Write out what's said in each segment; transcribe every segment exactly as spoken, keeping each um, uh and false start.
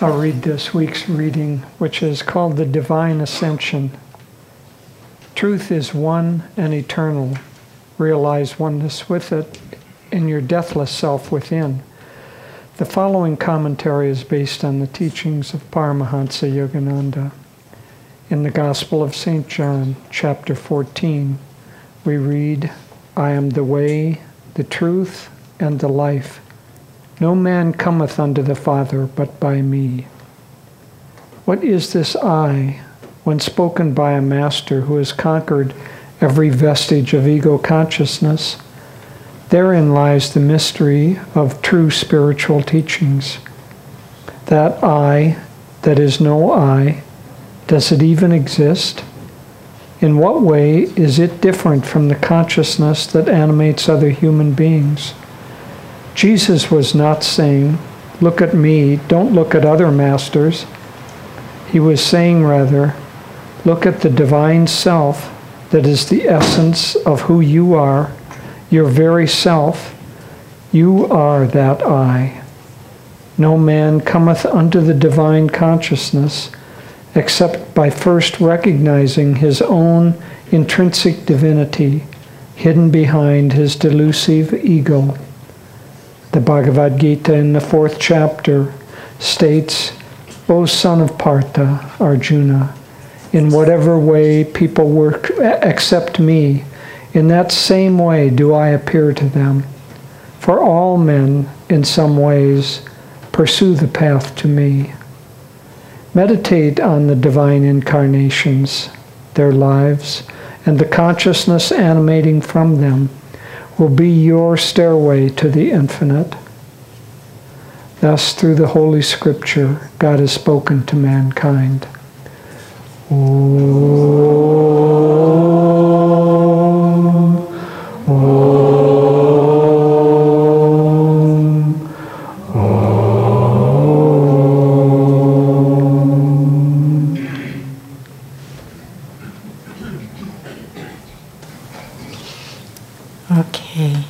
I'll read this week's reading, which is called The Divine Ascension. Truth is one and eternal. Realize oneness with it in your deathless self within. The following commentary is based on the teachings of Paramahansa Yogananda. In the Gospel of Saint John, chapter fourteen, we read, I am the way, the truth, and the life. No man cometh unto the Father but by me. What is this I, when spoken by a master who has conquered every vestige of ego consciousness? Therein lies the mystery of true spiritual teachings. That I, that is no I, does it even exist? In what way is it different from the consciousness that animates other human beings? Jesus was not saying, look at me, don't look at other masters. He was saying rather, look at the divine self that is the essence of who you are, your very self. You are that I. No man cometh unto the divine consciousness except by first recognizing his own intrinsic divinity hidden behind his delusive ego. The Bhagavad Gita in the fourth chapter states, O son of Partha, Arjuna, in whatever way people work, accept me, in that same way do I appear to them. For all men, in some ways, pursue the path to me. Meditate on the divine incarnations, their lives, and the consciousness animating from them will be your stairway to the infinite. Thus, through the Holy Scripture, God has spoken to mankind. Om, Om, Om. Okay,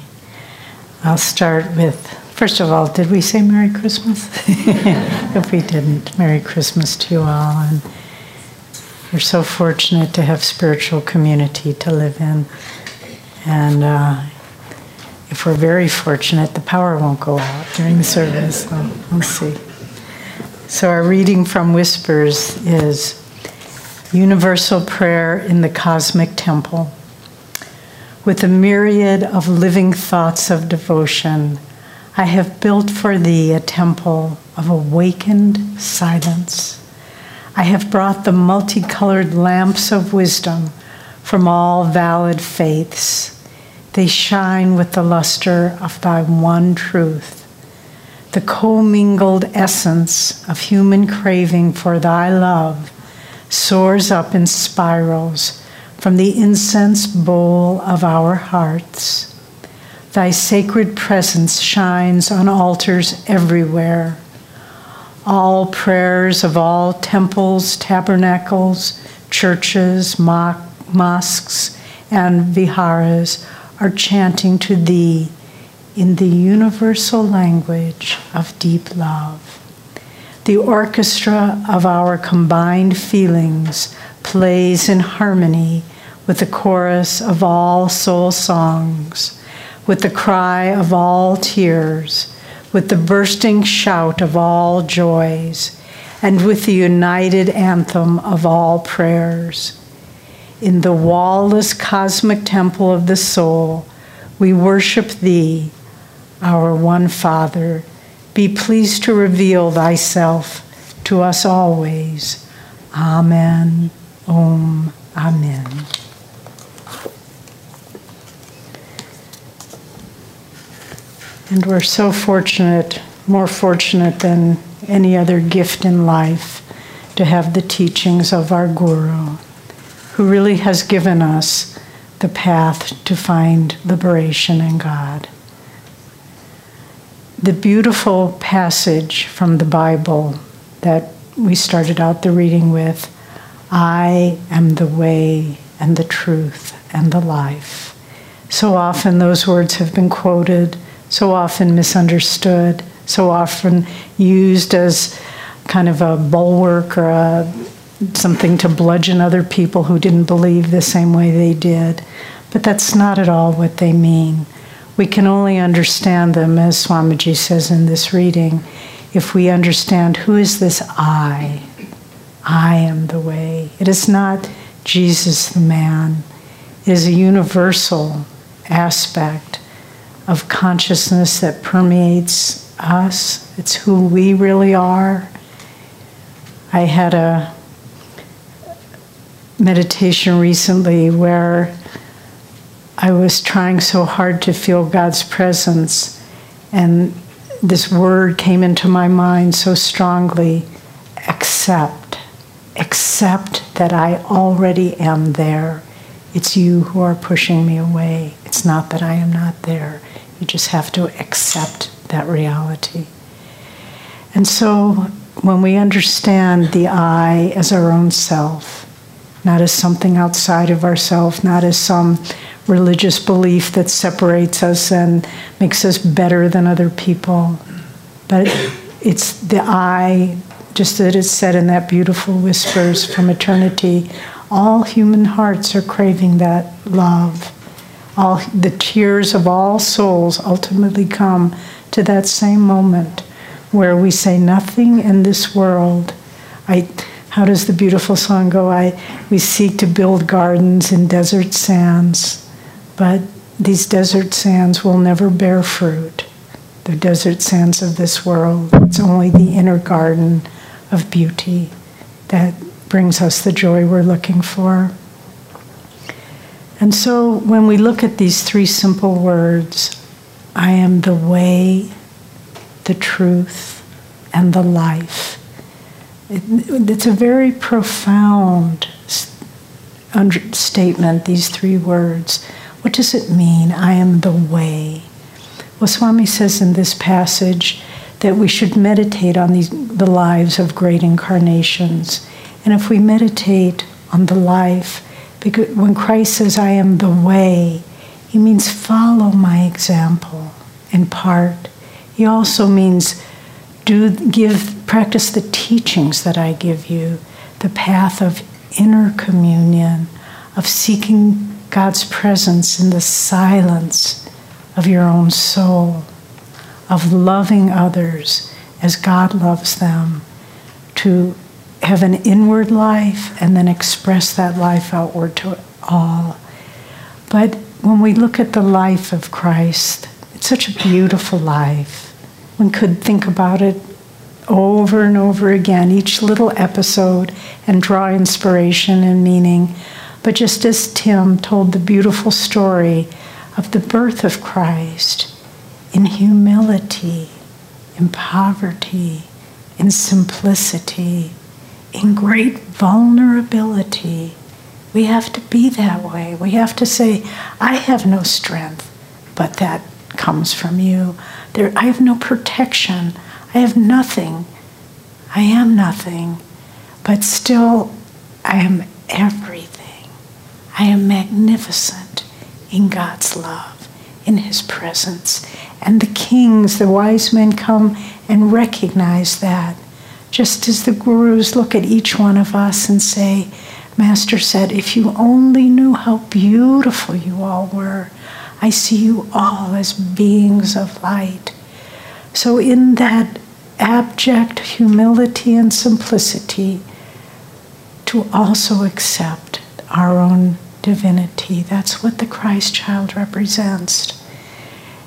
I'll start with, first of all, did we say Merry Christmas? If we didn't, Merry Christmas to you all. And we're so fortunate to have spiritual community to live in. And uh, if we're very fortunate, the power won't go out during the service. So we'll see. So our reading from Whispers is Universal Prayer in the Cosmic Temple. With a myriad of living thoughts of devotion, I have built for thee a temple of awakened silence. I have brought the multicolored lamps of wisdom from all valid faiths. They shine with the luster of thy one truth. The commingled essence of human craving for thy love soars up in spirals from the incense bowl of our hearts. Thy sacred presence shines on altars everywhere. All prayers of all temples, tabernacles, churches, mo- mosques, and viharas are chanting to thee in the universal language of deep love. The orchestra of our combined feelings plays in harmony with the chorus of all soul songs, with the cry of all tears, with the bursting shout of all joys, and with the united anthem of all prayers. In the wall-less cosmic temple of the soul, we worship thee, our one Father. Be pleased to reveal thyself to us always. Amen. Om. Amen. And we're so fortunate, more fortunate than any other gift in life, to have the teachings of our Guru, who really has given us the path to find liberation in God. The beautiful passage from the Bible that we started out the reading with, I am the way and the truth and the life. So often those words have been quoted, so often misunderstood, so often used as kind of a bulwark or a, something to bludgeon other people who didn't believe the same way they did. But that's not at all what they mean. We can only understand them, as Swamiji says in this reading, if we understand who is this I. I am the way. It is not Jesus the man. It is a universal aspect of consciousness that permeates us. It's who we really are. I had a meditation recently where I was trying so hard to feel God's presence, and this word came into my mind so strongly, accept. Accept that I already am there. It's you who are pushing me away. It's not that I am not there. You just have to accept that reality. And so when we understand the I as our own self, not as something outside of ourselves, not as some religious belief that separates us and makes us better than other people, but it's the I, just that it's said in that beautiful Whispers from Eternity, all human hearts are craving that love. All the tears of all souls ultimately come to that same moment where we say, nothing in this world. I, how does the beautiful song go? I, we seek to build gardens in desert sands, but these desert sands will never bear fruit. The desert sands of this world, it's only the inner garden of beauty that brings us the joy we're looking for. And so when we look at these three simple words, I am the way, the truth, and the life, it, it's a very profound st- statement, these three words. What does it mean, I am the way? Well, Swami says in this passage that we should meditate on these, the lives of great incarnations. And if we meditate on the life, because when Christ says, I am the way, he means follow my example in part. He also means do give practice the teachings that I give you, the path of inner communion, of seeking God's presence in the silence of your own soul, of loving others as God loves them, to have an inward life and then express that life outward to all. But when we look at the life of Christ, it's such a beautiful life. One could think about it over and over again, each little episode, and draw inspiration and meaning. But just as Tim told the beautiful story of the birth of Christ, in humility, in poverty, in simplicity, in great vulnerability, we have to be that way. We have to say, I have no strength, but that comes from you. There, I have no protection. I have nothing. I am nothing. But still, I am everything. I am magnificent in God's love, in His presence. And the kings, the wise men come and recognize that. Just as the gurus look at each one of us and say, Master said, if you only knew how beautiful you all were, I see you all as beings of light. So in that abject humility and simplicity, to also accept our own divinity, that's what the Christ child represents.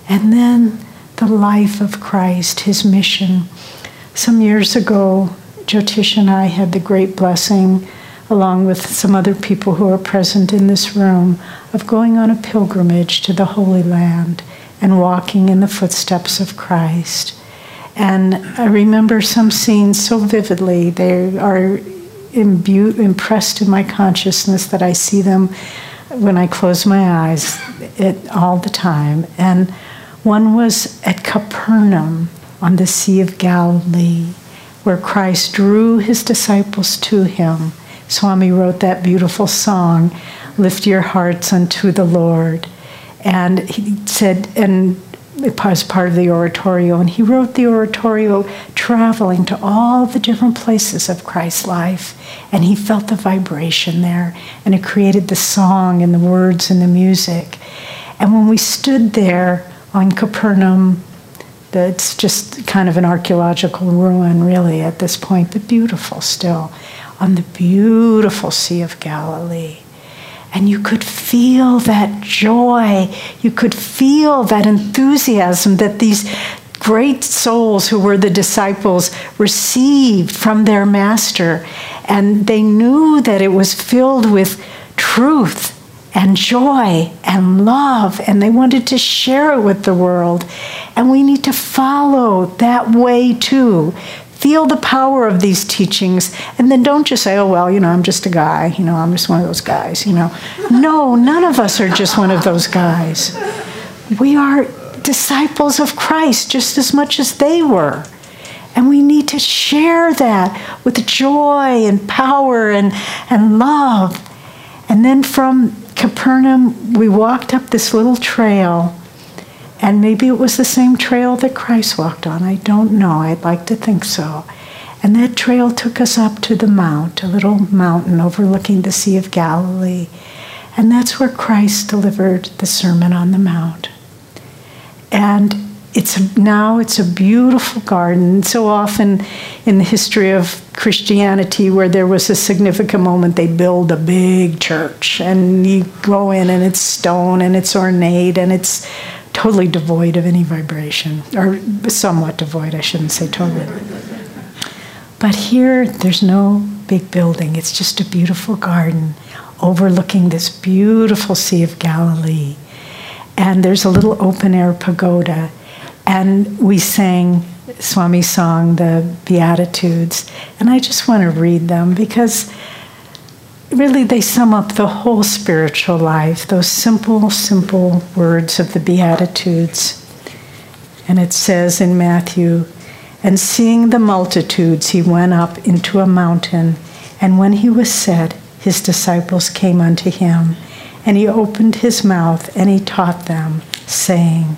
And then the life of Christ, His mission. Some years ago, Jyotish and I had the great blessing, along with some other people who are present in this room, of going on a pilgrimage to the Holy Land and walking in the footsteps of Christ. And I remember some scenes so vividly. They are imbu- impressed in my consciousness that I see them when I close my eyes it, all the time. And one was at Capernaum, on the Sea of Galilee, where Christ drew His disciples to Him. Swami wrote that beautiful song, Lift Your Hearts Unto the Lord. And he said, and as part of the oratorio, and he wrote the oratorio traveling to all the different places of Christ's life, and he felt the vibration there, and it created the song and the words and the music. And when we stood there on Capernaum, that's just kind of an archaeological ruin really at this point, but beautiful still, on the beautiful Sea of Galilee. And you could feel that joy. You could feel that enthusiasm that these great souls who were the disciples received from their master. And they knew that it was filled with truth and joy and love, and they wanted to share it with the world. And we need to follow that way too. Feel the power of these teachings, and then don't just say, oh, well, you know, I'm just a guy, you know, I'm just one of those guys, you know. No, none of us are just one of those guys. We are disciples of Christ just as much as they were. And we need to share that with joy and power and, and love. And then from Capernaum, we walked up this little trail. And maybe it was the same trail that Christ walked on. I don't know. I'd like to think so. And that trail took us up to the mount, a little mountain overlooking the Sea of Galilee. And that's where Christ delivered the Sermon on the Mount. And it's now it's a beautiful garden. So often in the history of Christianity, where there was a significant moment, they build a big church. And you go in, and it's stone, and it's ornate, and it's totally devoid of any vibration, or somewhat devoid, I shouldn't say totally. But here, there's no big building. It's just a beautiful garden overlooking this beautiful Sea of Galilee. And there's a little open-air pagoda. And we sang Swami's song, the Beatitudes. And I just want to read them because really, they sum up the whole spiritual life, those simple, simple words of the Beatitudes. And it says in Matthew, and seeing the multitudes, he went up into a mountain. And when he was set, his disciples came unto him. And he opened his mouth, and he taught them, saying,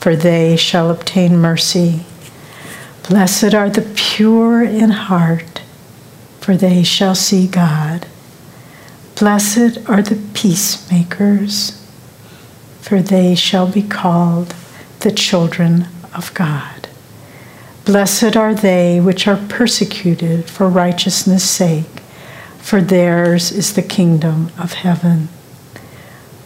for they shall obtain mercy. Blessed are the pure in heart, for they shall see God. Blessed are the peacemakers, for they shall be called the children of God. Blessed are they which are persecuted for righteousness' sake, for theirs is the kingdom of heaven.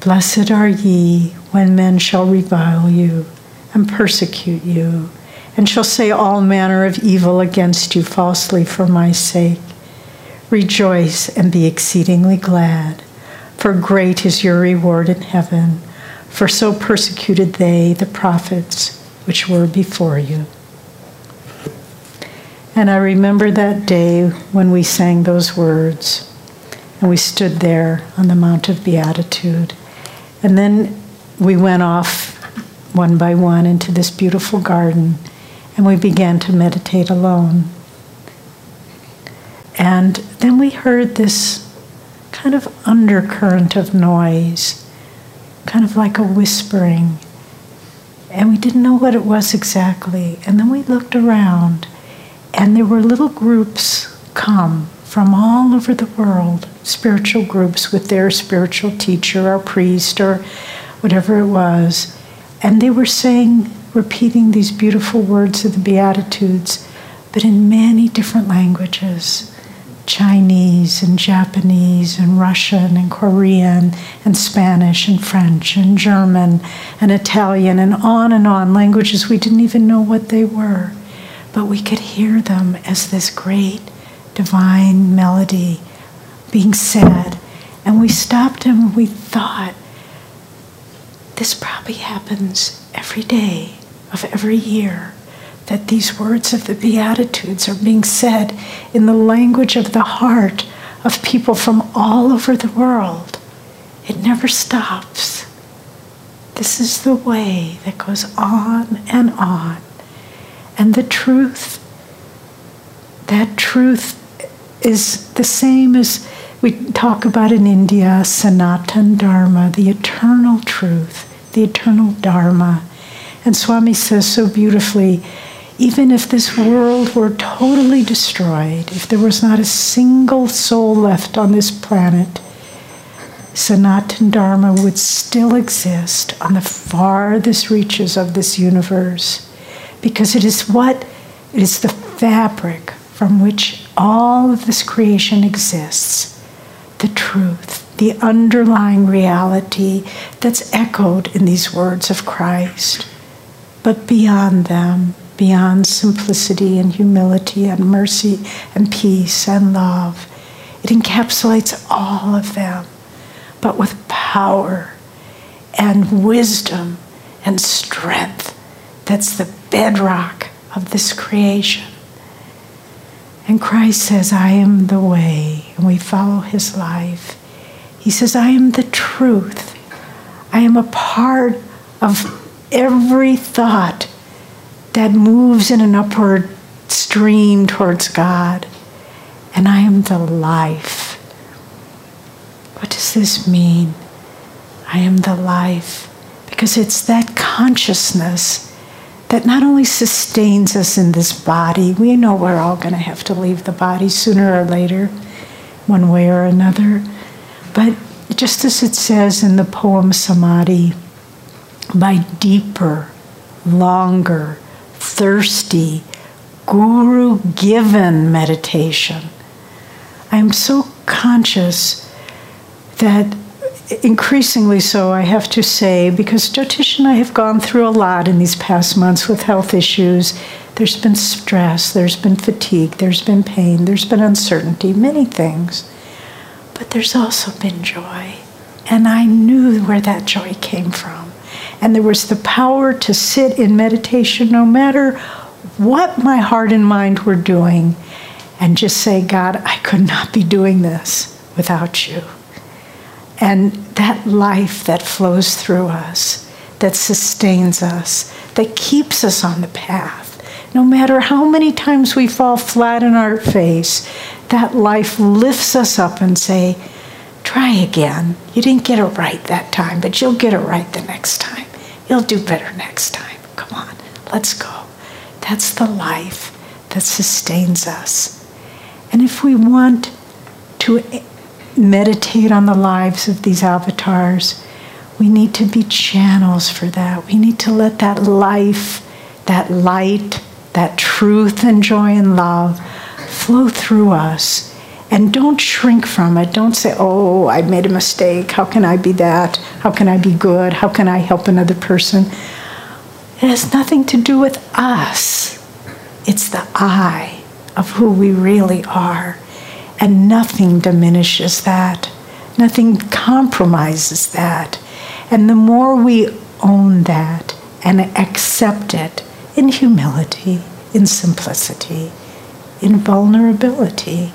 Blessed are ye when men shall revile you and persecute you, and shall say all manner of evil against you falsely for my sake. Rejoice and be exceedingly glad, for great is your reward in heaven, for so persecuted they the prophets which were before you. And I remember that day when we sang those words, and we stood there on the Mount of Beatitude. And then we went off one by one into this beautiful garden, and we began to meditate alone. And then we heard this kind of undercurrent of noise, kind of like a whispering. And we didn't know what it was exactly. And then we looked around, and there were little groups come from all over the world, spiritual groups with their spiritual teacher or priest or whatever it was. And they were saying, repeating these beautiful words of the Beatitudes, but in many different languages. Chinese and Japanese and Russian and Korean and Spanish and French and German and Italian and on and on, languages we didn't even know what they were. But we could hear them as this great divine melody being said. And we stopped and we thought, this probably happens every day of every year, that these words of the Beatitudes are being said in the language of the heart of people from all over the world. It never stops. This is the way that goes on and on. And the truth, that truth is the same as we talk about in India, Sanatana Dharma, the eternal truth, the eternal Dharma. And Swami says so beautifully, even if this world were totally destroyed, if there was not a single soul left on this planet, Sanatana Dharma would still exist on the farthest reaches of this universe, because it is what? It is the fabric from which all of this creation exists. The truth, the underlying reality that's echoed in these words of Christ. But beyond them, beyond simplicity and humility and mercy and peace and love, it encapsulates all of them, but with power and wisdom and strength that's the bedrock of this creation. And Christ says, I am the way, and we follow his life. He says, I am the truth. I am a part of every thought that moves in an upward stream towards God. And I am the life. What does this mean? I am the life. Because it's that consciousness that not only sustains us in this body, we know we're all going to have to leave the body sooner or later, one way or another, but just as it says in the poem Samadhi, by deeper, longer, thirsty, guru-given meditation, I'm so conscious that increasingly so, I have to say, because Jyotish and I have gone through a lot in these past months with health issues. There's been stress, there's been fatigue, there's been pain, there's been uncertainty, many things. But there's also been joy. And I knew where that joy came from. And there was the power to sit in meditation no matter what my heart and mind were doing and just say, God, I could not be doing this without you. And that life that flows through us, that sustains us, that keeps us on the path. No matter how many times we fall flat on our face, that life lifts us up and say, try again. You didn't get it right that time, but you'll get it right the next time. You'll do better next time. Come on, let's go. That's the life that sustains us. And if we want to meditate on the lives of these avatars, we need to be channels for that. We need to let that life, that light, that truth and joy and love flow through us. And don't shrink from it. Don't say, oh, I made a mistake. How can I be that? How can I be good? How can I help another person? It has nothing to do with us. It's the I of who we really are. And nothing diminishes that. Nothing compromises that. And the more we own that and accept it in humility, in simplicity, in vulnerability,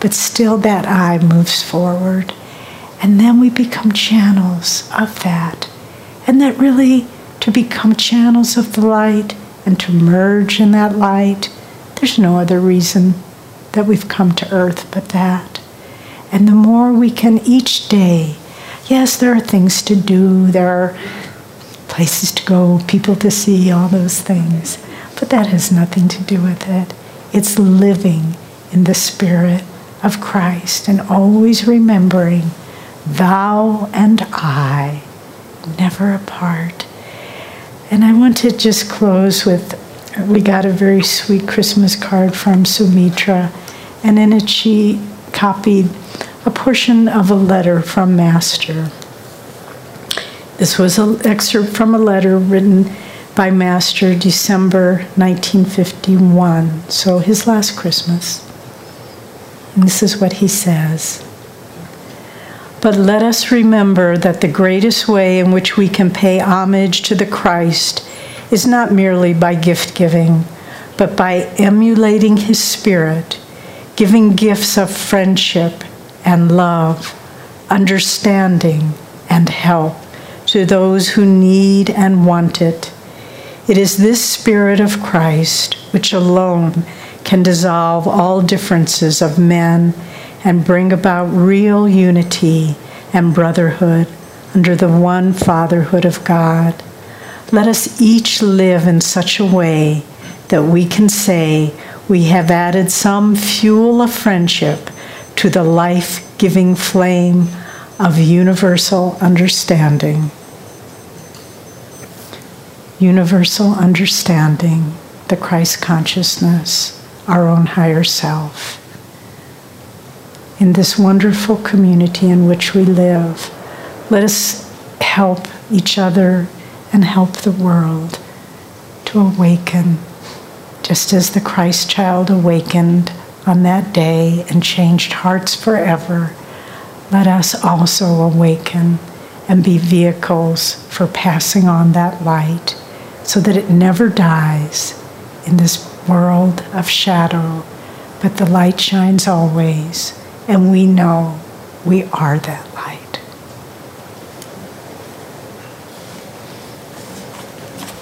but still that I moves forward. And then we become channels of that. And that really, to become channels of the light and to merge in that light, there's no other reason that we've come to earth but that. And the more we can each day, yes, there are things to do, there are places to go, people to see, all those things, but that has nothing to do with it. It's living in the spirit of Christ and always remembering thou and I, never apart. And I want to just close with, we got a very sweet Christmas card from Sumitra, and in it she copied a portion of a letter from Master. This was an excerpt from a letter written by Master December nineteen fifty-one, so his last Christmas. And this is what he says. But let us remember that the greatest way in which we can pay homage to the Christ is not merely by gift-giving, but by emulating his spirit, giving gifts of friendship and love, understanding and help to those who need and want it. It is this spirit of Christ which alone can dissolve all differences of men and bring about real unity and brotherhood under the one fatherhood of God. Let us each live in such a way that we can say we have added some fuel of friendship to the life-giving flame of universal understanding. Universal understanding, the Christ consciousness, our own higher self. In this wonderful community in which we live, let us help each other and help the world to awaken, just as the Christ child awakened on that day and changed hearts forever. Let us also awaken and be vehicles for passing on that light, so that it never dies in this world of shadow, but the light shines always, and we know we are that.